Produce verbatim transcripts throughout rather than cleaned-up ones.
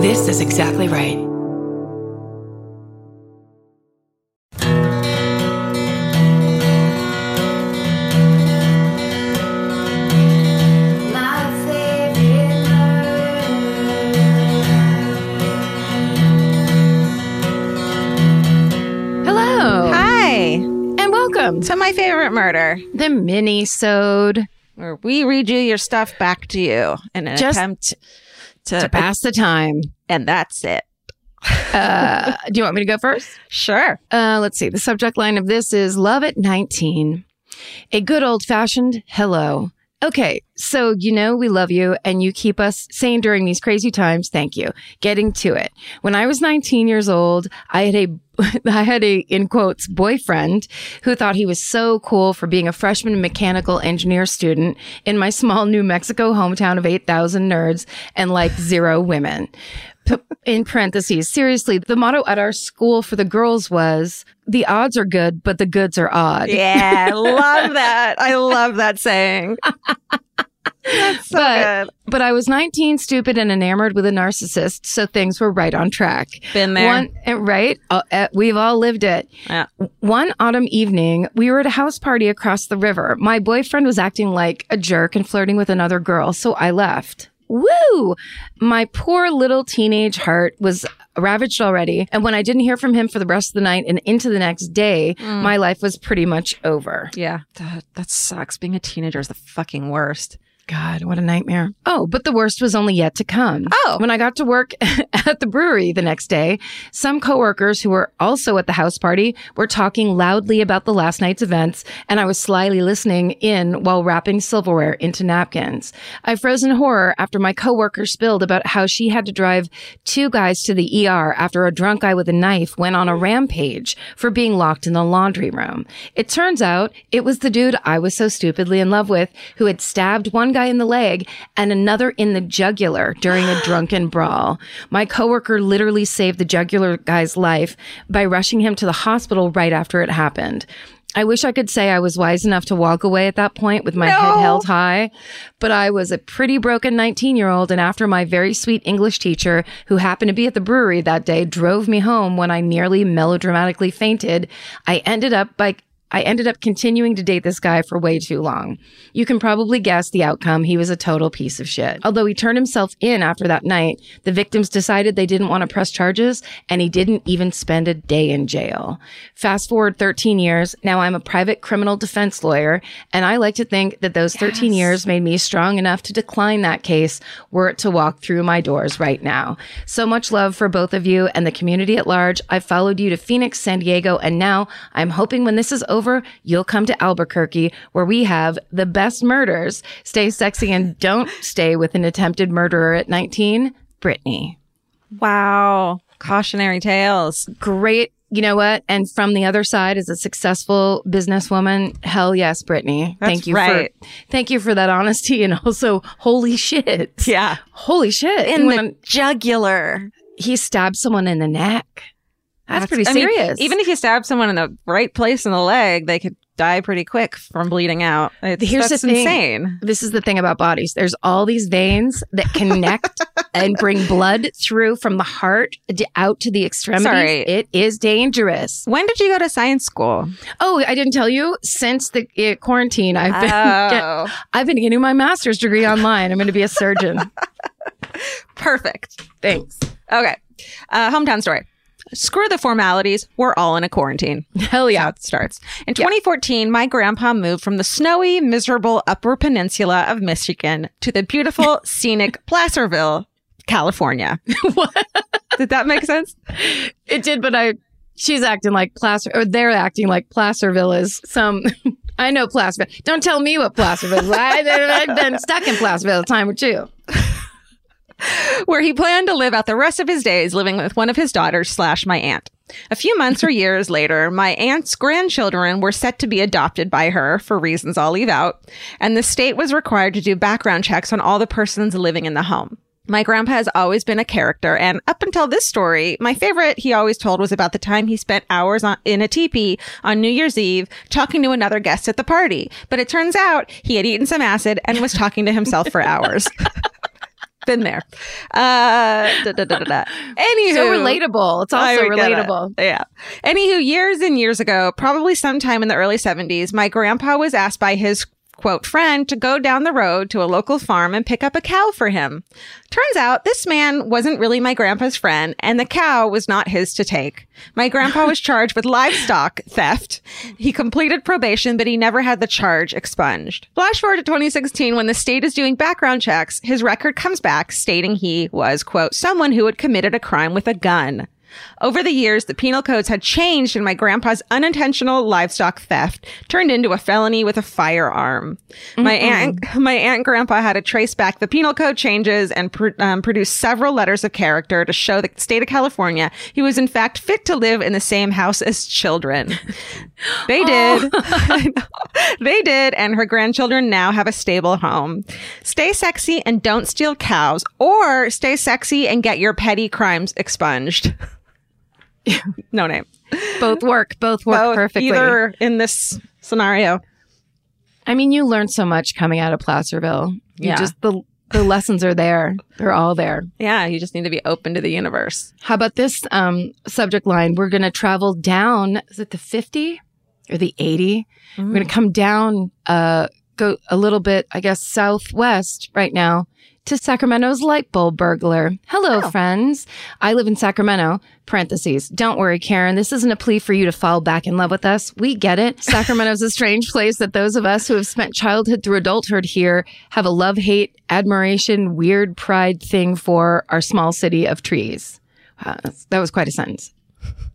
This is Exactly Right. To My Favorite Murder, the mini-sode, where we read you your stuff back to you in an Just attempt to, to pass the time. And that's it. Uh, do you want me to go first? Sure. Uh, let's see. The subject line of this is Love at nineteen. A good old-fashioned hello. Okay, so you know we love you and you keep us sane during these crazy times. Thank you. Getting to it. When I was nineteen years old, I had a, I had a, in quotes, boyfriend who thought he was so cool for being a freshman mechanical engineer student in my small New Mexico hometown of eight thousand nerds and like zero women. In parentheses, seriously, the motto at our school for the girls was, the odds are good, but the goods are odd. Yeah, I love that. I love that saying. That's so but, good. But I was nineteen, stupid, and enamored with a narcissist, so things were right on track. Been there. One, right? Uh, uh, we've all lived it. Yeah. One autumn evening, we were at a house party across the river. My boyfriend was acting like a jerk and flirting with another girl, so I left. Woo! My poor little teenage heart was ravaged already. And when I didn't hear from him for the rest of the night and into the next day, mm. my life was pretty much over. Yeah. That, that sucks. Being a teenager is the fucking worst. God, what a nightmare. Oh, but the worst was only yet to come. Oh. When I got to work at the brewery the next day, some coworkers who were also at the house party were talking loudly about the last night's events, and I was slyly listening in while wrapping silverware into napkins. I froze in horror after my coworker spilled about how she had to drive two guys to the E R after a drunk guy with a knife went on a rampage for being locked in the laundry room. It turns out it was the dude I was so stupidly in love with who had stabbed one guy in the leg and another in the jugular during a drunken brawl. My coworker literally saved the jugular guy's life by rushing him to the hospital right after it happened. I wish I could say I was wise enough to walk away at that point with my no. head held high, but I was a pretty broken nineteen-year-old, and after my very sweet English teacher, who happened to be at the brewery that day, drove me home when I nearly melodramatically fainted, I ended up by I ended up continuing to date this guy for way too long. You can probably guess the outcome. He was a total piece of shit. Although he turned himself in after that night, the victims decided they didn't want to press charges, and he didn't even spend a day in jail. Fast forward thirteen years. Now I'm a private criminal defense lawyer, and I like to think that those yes. thirteen years made me strong enough to decline that case were it to walk through my doors right now. So much love for both of you and the community at large. I followed you to Phoenix, San Diego, and now I'm hoping when this is over, Over, you'll come to Albuquerque, where we have the best murders. Stay sexy and don't stay with an attempted murderer at nineteen. Brittany. Wow. Cautionary tales. Great. You know what? And from the other side, as a successful businesswoman, hell yes, Brittany. That's thank you right. for thank you for that honesty, and also holy shit. Yeah. Holy shit. In the I'm, jugular. He stabbed someone in the neck. That's pretty serious. I mean, even if you stab someone in the right place in the leg, they could die pretty quick from bleeding out. It's, Here's that's the thing. Insane. This is the thing about bodies. There's all these veins that connect and bring blood through from the heart out to the extremities. Sorry. It is dangerous. When did you go to science school? Oh, I didn't tell you. Since the uh, quarantine, I've been oh. get, I've been getting my master's degree online. I'm going to be a surgeon. Perfect. Thanks. Okay. Uh, hometown story. Screw the formalities. We're all in a quarantine. Hell yeah. So it starts. In twenty fourteen, yeah. my grandpa moved from the snowy, miserable Upper Peninsula of Michigan to the beautiful, scenic Placerville, California. What? Did that make sense? It did, but I... She's acting like Placer... Or they're acting like Placerville is some... I know Placerville. Don't tell me what Placerville is. I, I've been stuck in Placerville a time or two. Where he planned to live out the rest of his days living with one of his daughters slash my aunt. A few months or years later, my aunt's grandchildren were set to be adopted by her for reasons I'll leave out, and the state was required to do background checks on all the persons living in the home. My grandpa has always been a character, and up until this story, my favorite he always told was about the time he spent hours on, in a teepee on New Year's Eve talking to another guest at the party. But it turns out he had eaten some acid and was talking to himself for hours. been there. Uh, da, da, da, da, da. Anywho, so relatable. It's also relatable. It. Yeah. Anywho, years and years ago, probably sometime in the early seventies, my grandpa was asked by his quote friend to go down the road to a local farm and pick up a cow for him. Turns out this man wasn't really my grandpa's friend, and the cow was not his to take. My grandpa was charged with livestock theft. He completed probation, but he never had the charge expunged. Flash forward to twenty sixteen, when the state is doing background checks, his record comes back stating he was, quote, someone who had committed a crime with a gun. Over the years, the penal codes had changed, and my grandpa's unintentional livestock theft turned into a felony with a firearm. Mm-mm. My aunt, my aunt and grandpa had to trace back the penal code changes and pr- um, produce several letters of character to show the state of California he was in fact fit to live in the same house as children. They did. Oh. They did, and her grandchildren now have a stable home. Stay sexy and don't steal cows, or stay sexy and get your petty crimes expunged. No name. Both work. Both work both, perfectly. Either in this scenario. I mean, you learn so much coming out of Placerville. You yeah. Just the the lessons are there. They're all there. Yeah. You just need to be open to the universe. How about this um, subject line? We're going to travel down. Is it the fifty or the eighty? Mm. We're going to come down, uh, go a little bit, I guess, southwest right now, to Sacramento's light bulb burglar. Hello, oh. friends. I live in Sacramento. Parentheses. Don't worry, Karen. This isn't a plea for you to fall back in love with us. We get it. Sacramento's a strange place that those of us who have spent childhood through adulthood here have a love-hate, admiration, weird pride thing for our small city of trees. Wow, that was quite a sentence.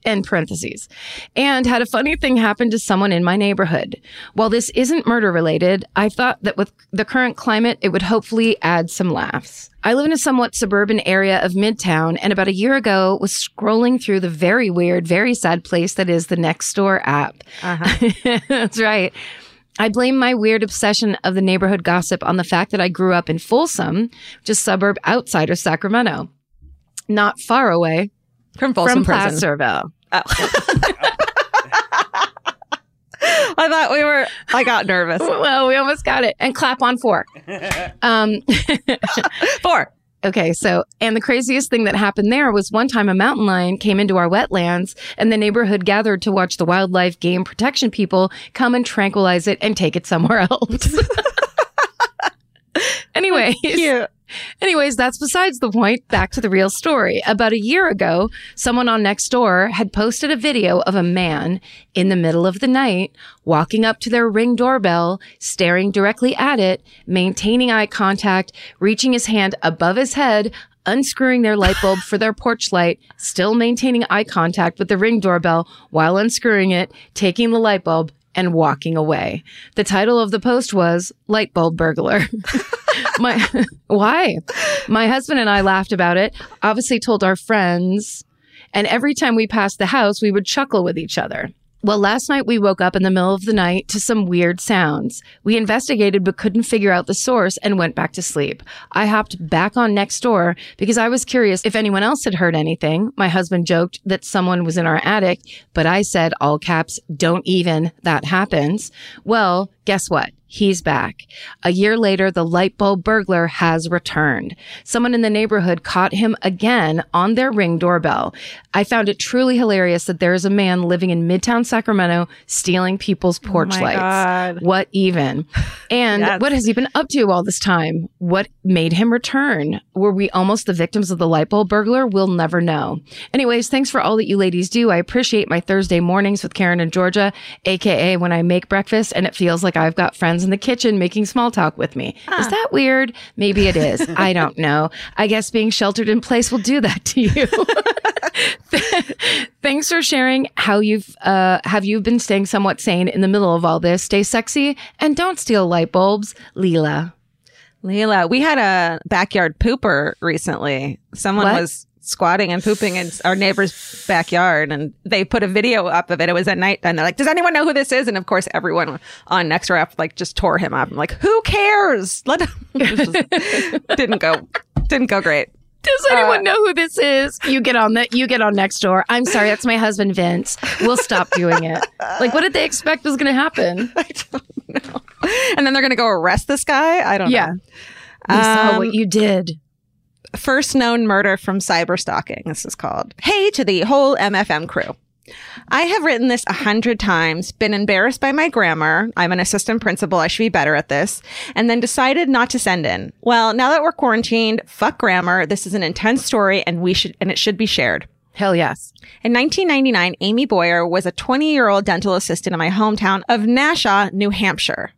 End parentheses. And had a funny thing happen to someone in my neighborhood. While this isn't murder related, I thought that with the current climate, it would hopefully add some laughs. I live in a somewhat suburban area of Midtown, and about a year ago was scrolling through the very weird, very sad place that is the Nextdoor app. Uh-huh. That's right. I blame my weird obsession of the neighborhood gossip on the fact that I grew up in Folsom, which is a suburb outside of Sacramento, not far away From Folsom From Placerville. Oh. I thought we were, I got nervous. Well, we almost got it. And clap on four. Um, four. Okay, so, and the craziest thing that happened there was one time a mountain lion came into our wetlands, and the neighborhood gathered to watch the wildlife game protection people come and tranquilize it and take it somewhere else. Anyways. Cute. Anyways, that's besides the point. Back to the real story. About a year ago, someone on Nextdoor had posted a video of a man in the middle of the night walking up to their Ring doorbell, staring directly at it, maintaining eye contact, reaching his hand above his head, unscrewing their light bulb for their porch light, still maintaining eye contact with the Ring doorbell while unscrewing it, taking the light bulb, and walking away. The title of the post was Light Bulb Burglar. My why? My husband and I laughed about it, obviously told our friends, and every time we passed the house, we would chuckle with each other. Well, last night we woke up in the middle of the night to some weird sounds. We investigated but couldn't figure out the source and went back to sleep. I hopped back on Nextdoor because I was curious if anyone else had heard anything. My husband joked that someone was in our attic, but I said, all caps, don't even, that happens. Well, guess what? He's back. A year later, the light bulb burglar has returned. Someone in the neighborhood caught him again on their Ring doorbell. I found it truly hilarious that there is a man living in Midtown Sacramento stealing people's porch oh my lights. God. What even? And yes. What has he been up to all this time? What made him return? Were we almost the victims of the light bulb burglar? We'll never know. Anyways, thanks for all that you ladies do. I appreciate my Thursday mornings with Karen and Georgia, aka when I make breakfast and it feels like I've got friends in the kitchen making small talk with me. Huh. Is that weird? Maybe it is. I don't know. I guess being sheltered in place will do that to you. Thanks for sharing how you've uh, have you been staying somewhat sane in the middle of all this. Stay sexy and don't steal light bulbs. Leela. Leela. We had a backyard pooper recently. Someone what? was squatting and pooping in our neighbor's backyard, and they put a video up of it. It was at night, and they're like, does anyone know who this is? And of course everyone on Nextdoor app like just tore him up. I'm like, who cares? Let him. didn't go didn't go great. Does anyone uh, know who this is? You get on that. You get on Nextdoor. I'm sorry, that's my husband, Vince. We'll stop doing it. Like, what did they expect was going to happen? I don't know. And then they're going to go arrest this guy? I don't yeah. know. Yeah. We um, saw what you did. First known murder from cyberstalking. This is called. Hey to the whole M F M crew. I have written this a hundred times, been embarrassed by my grammar. I'm an assistant principal. I should be better at this. And then decided not to send in. Well, now that we're quarantined, fuck grammar. This is an intense story and we should, and it should be shared. Hell yes. In nineteen ninety-nine, Amy Boyer was a twenty-year-old dental assistant in my hometown of Nashua, New Hampshire.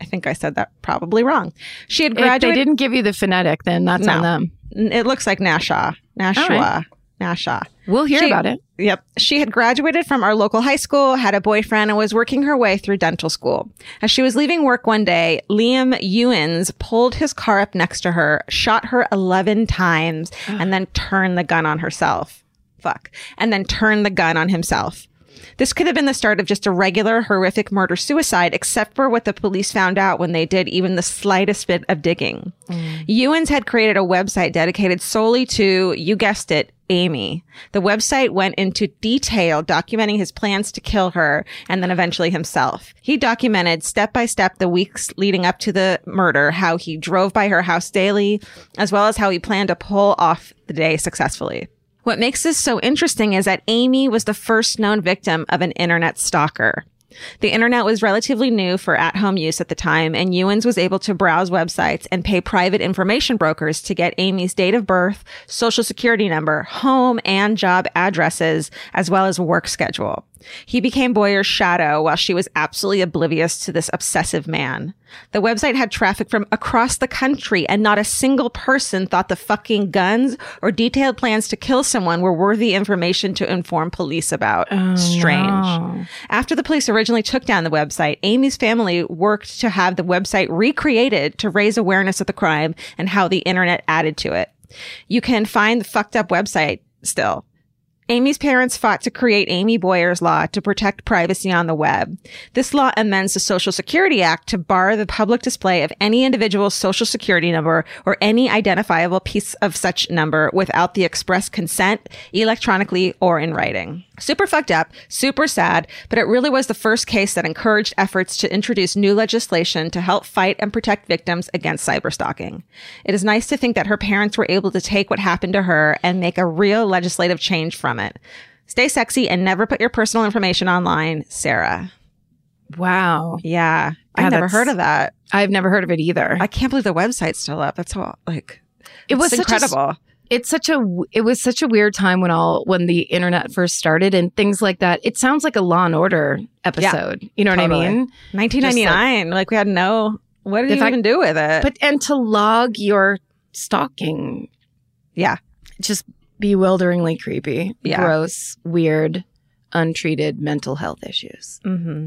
I think I said that probably wrong. She had graduated. If they didn't give you the phonetic, then that's no. on them. It looks like Nashua. Nashua. Right. Nashua. We'll hear she, about it. Yep. She had graduated from our local high school, had a boyfriend, and was working her way through dental school. As she was leaving work one day, Liam Ewens pulled his car up next to her, shot her eleven times, and then turned the gun on herself. Fuck. And then turned the gun on himself. This could have been the start of just a regular horrific murder-suicide, except for what the police found out when they did even the slightest bit of digging. Mm. Ewens had created a website dedicated solely to, you guessed it, Amy. The website went into detail documenting his plans to kill her and then eventually himself. He documented step by step the weeks leading up to the murder, how he drove by her house daily, as well as how he planned to pull off the day successfully. What makes this so interesting is that Amy was the first known victim of an internet stalker. The internet was relatively new for at-home use at the time, and Ewens was able to browse websites and pay private information brokers to get Amy's date of birth, social security number, home and job addresses, as well as work schedule. He became Boyer's shadow while she was absolutely oblivious to this obsessive man. The website had traffic from across the country, and not a single person thought the fucking guns or detailed plans to kill someone were worthy information to inform police about. Oh, strange. Wow. After the police originally took down the website, Amy's family worked to have the website recreated to raise awareness of the crime and how the internet added to it. You can find the fucked up website still. Amy's parents fought to create Amy Boyer's law to protect privacy on the web. This law amends the Social Security Act to bar the public display of any individual's social security number or any identifiable piece of such number without the express consent, electronically or in writing. Super fucked up, super sad, but it really was the first case that encouraged efforts to introduce new legislation to help fight and protect victims against cyberstalking. It is nice to think that her parents were able to take what happened to her and make a real legislative change from it. Stay sexy and never put your personal information online, Sarah. Wow. Yeah. I've yeah, never heard of that. I've never heard of it either. I can't believe the website's still up. That's all, like, it was incredible. It's such a it was such a weird time when all when the internet first started and things like that. It sounds like a Law and Order episode. Yeah, you know totally. What I mean? nineteen ninety-nine, like, like we had no what did you fact, even do with it? But and to log your stalking. Yeah. Just bewilderingly creepy. Yeah. Gross, weird, untreated mental health issues. Mm-hmm.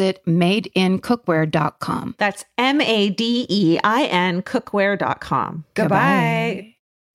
made in cookware dot com. That's M A D E I N cookware dot com. Goodbye. Goodbye.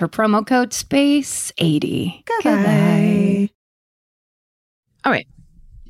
Her promo code space eighty. Goodbye. Goodbye. All right.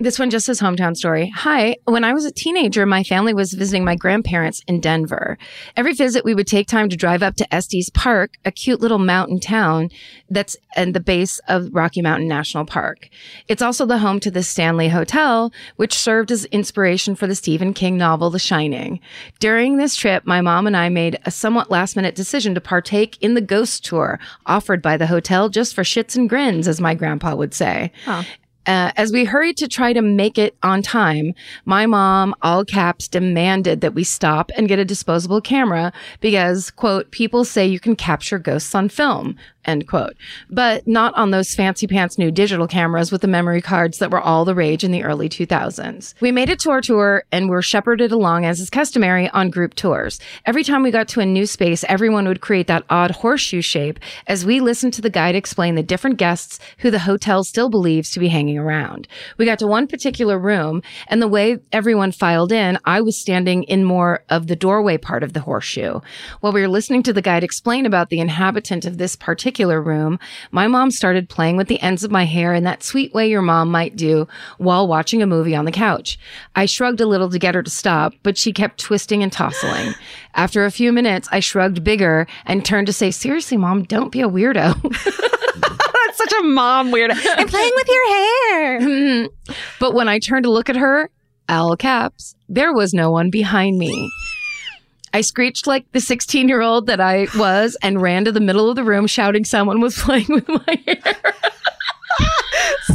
This one just says hometown story. Hi. When I was a teenager, my family was visiting my grandparents in Denver. Every visit, we would take time to drive up to Estes Park, a cute little mountain town that's at the base of Rocky Mountain National Park. It's also the home to the Stanley Hotel, which served as inspiration for the Stephen King novel, The Shining. During this trip, my mom and I made a somewhat last-minute decision to partake in the ghost tour offered by the hotel just for shits and grins, as my grandpa would say. Huh. Uh, as we hurried to try to make it on time, my mom, all caps, demanded that we stop and get a disposable camera because, quote, people say you can capture ghosts on film, end quote, but not on those fancy pants new digital cameras with the memory cards that were all the rage in the early two thousands. We made a tour tour and were shepherded along as is customary on group tours. Every time we got to a new space, everyone would create that odd horseshoe shape as we listened to the guide explain the different guests who the hotel still believes to be hanging around. We got to one particular room, and the way everyone filed in, I was standing in more of the doorway part of the horseshoe. While we were listening to the guide explain about the inhabitant of this particular room, my mom started playing with the ends of my hair in that sweet way your mom might do while watching a movie on the couch. I shrugged a little to get her to stop, but she kept twisting and tousling. After a few minutes, I shrugged bigger and turned to say, seriously, Mom, don't be a weirdo. That's such a mom weirdo. I'm playing with your hair. Mm. But when I turned to look at her, all caps, there was no one behind me. I screeched like the sixteen-year-old that I was and ran to the middle of the room shouting someone was playing with my hair.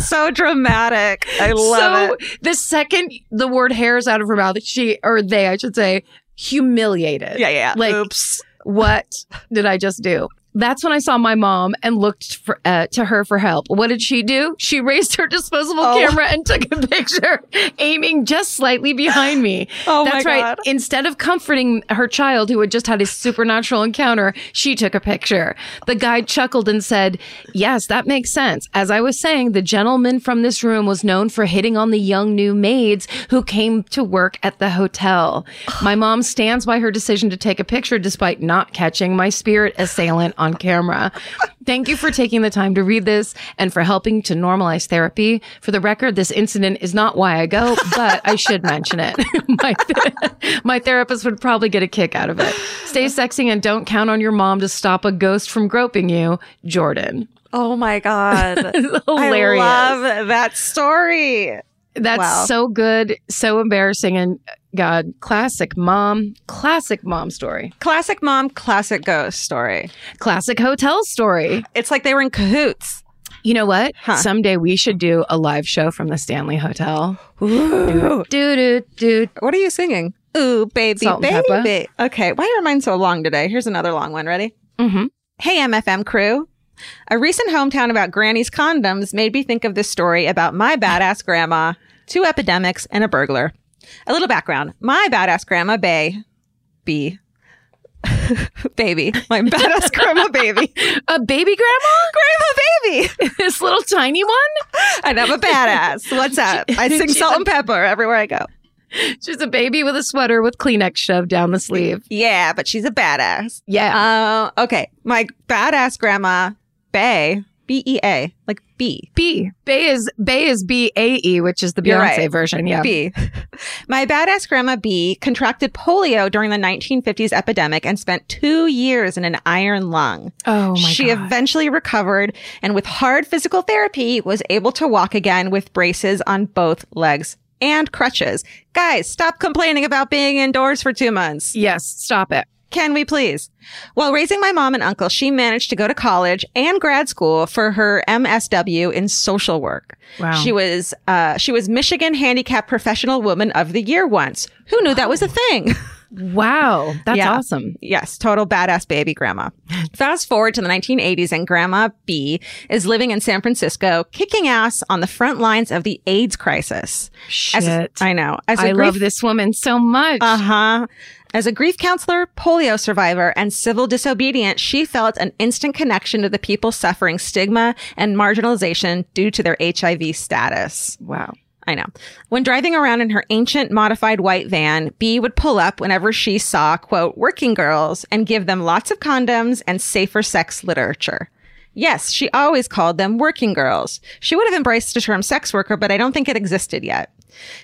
So dramatic. I love so, it. The second the word hair is out of her mouth, she, or they, I should say, humiliated. Yeah, yeah. Like, oops. What did I just do? That's when I saw my mom and looked for, uh, to her for help. What did she do? She raised her disposable oh. camera and took a picture, aiming just slightly behind me. Oh, That's my right. God. Instead of comforting her child who had just had a supernatural encounter, she took a picture. The guide chuckled and said, yes, that makes sense. As I was saying, the gentleman from this room was known for hitting on the young new maids who came to work at the hotel. My mom stands by her decision to take a picture despite not catching my spirit assailant on camera. Thank you for taking the time to read this and for helping to normalize therapy. For the record, this incident is not why I go, but I should mention it. my, th- my therapist would probably get a kick out of it. Stay sexy and don't count on your mom to stop a ghost from groping you. Jordan. Oh my God. Hilarious. I love that story. That's wow. so good, so embarrassing, and God, classic mom, classic mom story. Classic mom, classic ghost story. Classic hotel story. It's like they were in cahoots. You know what? Huh. Someday we should do a live show from the Stanley Hotel. Ooh. Do, do, do. What are you singing? Ooh, baby, Salt baby. And pepper. Okay, why are mine so long today? Here's another long one. Ready? Mm-hmm. Hey, M F M crew. A recent hometown about granny's condoms made me think of this story about my badass grandma, two epidemics, and a burglar. A little background. My badass grandma, Bay, B, baby, my badass grandma baby. A baby grandma? Grandma baby. This little tiny one? And I'm a badass. What's up? I sing salt and pepper everywhere I go. She's a baby with a sweater with Kleenex shoved down the sleeve. Yeah, but she's a badass. Yeah. Uh, okay. My badass grandma, Bay, B E A, like B. B. Bay is Bay is B A E, which is the Beyonce right. version. Yeah. B. My badass grandma, B, contracted polio during the nineteen fifties epidemic and spent two years in an iron lung. Oh, my she God. She eventually recovered and with hard physical therapy was able to walk again with braces on both legs and crutches. Guys, stop complaining about being indoors for two months. Yes, stop it. Can we please? While raising my mom and uncle, she managed to go to college and grad school for her M S W in social work. Wow. She was uh, she was Michigan Handicapped Professional Woman of the Year once. Who knew that was a thing? Wow. That's yeah. awesome. Yes. Total badass baby grandma. Fast forward to the nineteen eighties and Grandma B is living in San Francisco, kicking ass on the front lines of the AIDS crisis. Shit. As a, I know. As I grief, love this woman so much. Uh-huh. As a grief counselor, polio survivor, and civil disobedient, she felt an instant connection to the people suffering stigma and marginalization due to their H I V status. Wow. I know. When driving around in her ancient modified white van, B would pull up whenever she saw, quote, working girls and give them lots of condoms and safer sex literature. Yes, she always called them working girls. She would have embraced the term sex worker, but I don't think it existed yet.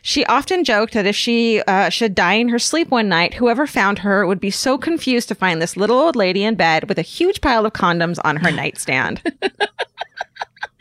She often joked that if she uh, should die in her sleep one night, whoever found her would be so confused to find this little old lady in bed with a huge pile of condoms on her nightstand.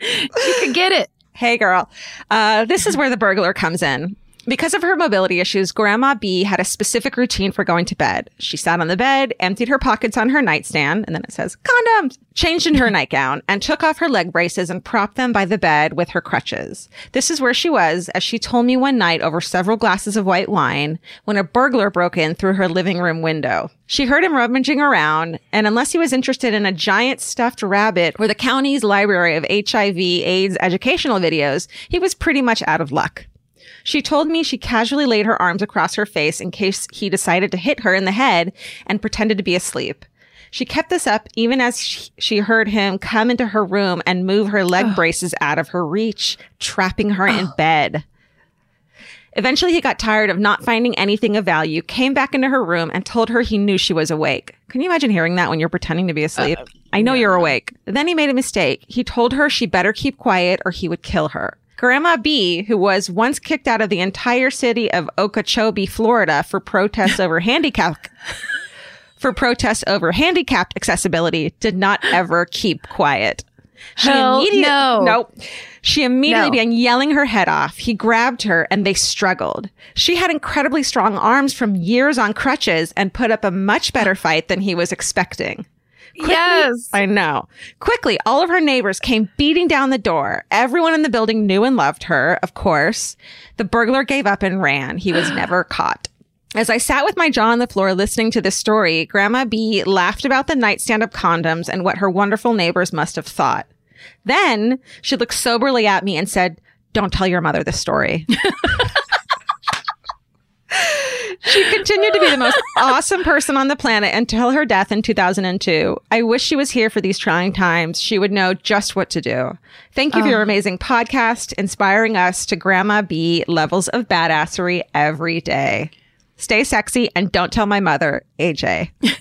She could get it. Hey, girl. Uh, this is where the burglar comes in. Because of her mobility issues, Grandma B had a specific routine for going to bed. She sat on the bed, emptied her pockets on her nightstand, and then it says, condoms, changed into her nightgown, and took off her leg braces and propped them by the bed with her crutches. This is where she was, as she told me one night over several glasses of white wine, when a burglar broke in through her living room window. She heard him rummaging around, and unless he was interested in a giant stuffed rabbit or the county's library of H I V/AIDS educational videos, he was pretty much out of luck. She told me she casually laid her arms across her face in case he decided to hit her in the head and pretended to be asleep. She kept this up even as she heard him come into her room and move her leg oh. braces out of her reach, trapping her oh. in bed. Eventually, he got tired of not finding anything of value, came back into her room, and told her he knew she was awake. Can you imagine hearing that when you're pretending to be asleep? Uh, I know yeah. you're awake. Then he made a mistake. He told her she better keep quiet or he would kill her. Grandma B, who was once kicked out of the entire city of Okeechobee, Florida, for protests over handicap for protests over handicapped accessibility, did not ever keep quiet. She Hell immediately, no. Nope. She immediately no. began yelling her head off. He grabbed her and they struggled. She had incredibly strong arms from years on crutches and put up a much better fight than he was expecting. Quickly, yes. I know. Quickly, all of her neighbors came beating down the door. Everyone in the building knew and loved her, of course. The burglar gave up and ran. He was never caught. As I sat with my jaw on the floor listening to this story, Grandma B laughed about the nightstand of condoms and what her wonderful neighbors must have thought. Then she looked soberly at me and said, "Don't tell your mother this story." She continued to be the most awesome person on the planet until her death in two thousand two. I wish she was here for these trying times. She would know just what to do. Thank you oh. for your amazing podcast, inspiring us to Grandma B levels of badassery every day. Stay sexy and don't tell my mother, A J. How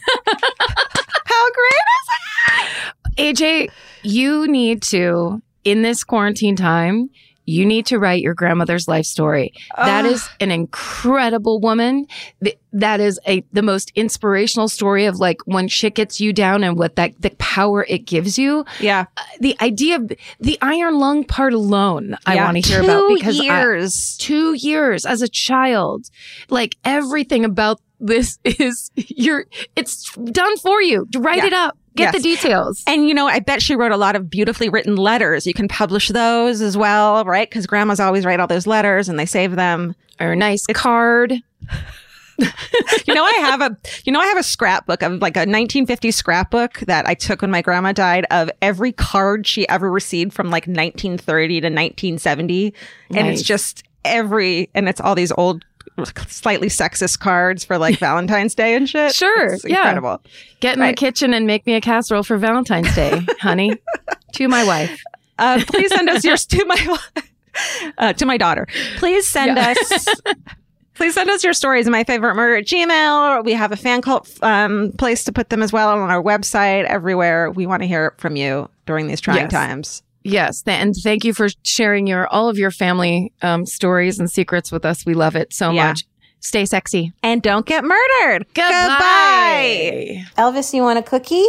great is that? A J, you need to, in this quarantine time, you need to write your grandmother's life story. Uh, that is an incredible woman. Th- that is a the most inspirational story of like when shit gets you down and what that the power it gives you. Yeah. Uh, the idea of the iron lung part alone, yeah. I want to hear about because years. I, two years as a child, like everything about this is you're it's done for you. Write yeah. it up. Get yes. the details. And, you know, I bet she wrote a lot of beautifully written letters. You can publish those as well, right? Because grandmas always write all those letters and they save them. Or a nice it's- card. You know, I have a, you know, I have a scrapbook of like a nineteen fifties scrapbook that I took when my grandma died of every card she ever received from like nineteen thirty to nineteen seventy. Nice. And it's just every, and it's all these old slightly sexist cards for like Valentine's Day and shit. Sure. It's incredible. Yeah. Get in right. the kitchen and make me a casserole for Valentine's Day, honey. To my wife. Uh, please send us yours to my uh, to my daughter. Please send yeah. us please send us your stories at my favorite murder at gmail. We have a fan cult um, place to put them as well on our website, everywhere. We want to hear from you during these trying yes. times. Yes. Th- and thank you for sharing your all of your family um, stories and secrets with us. We love it so yeah. much. Stay sexy. And don't get murdered. Goodbye. Goodbye. Elvis, you want a cookie?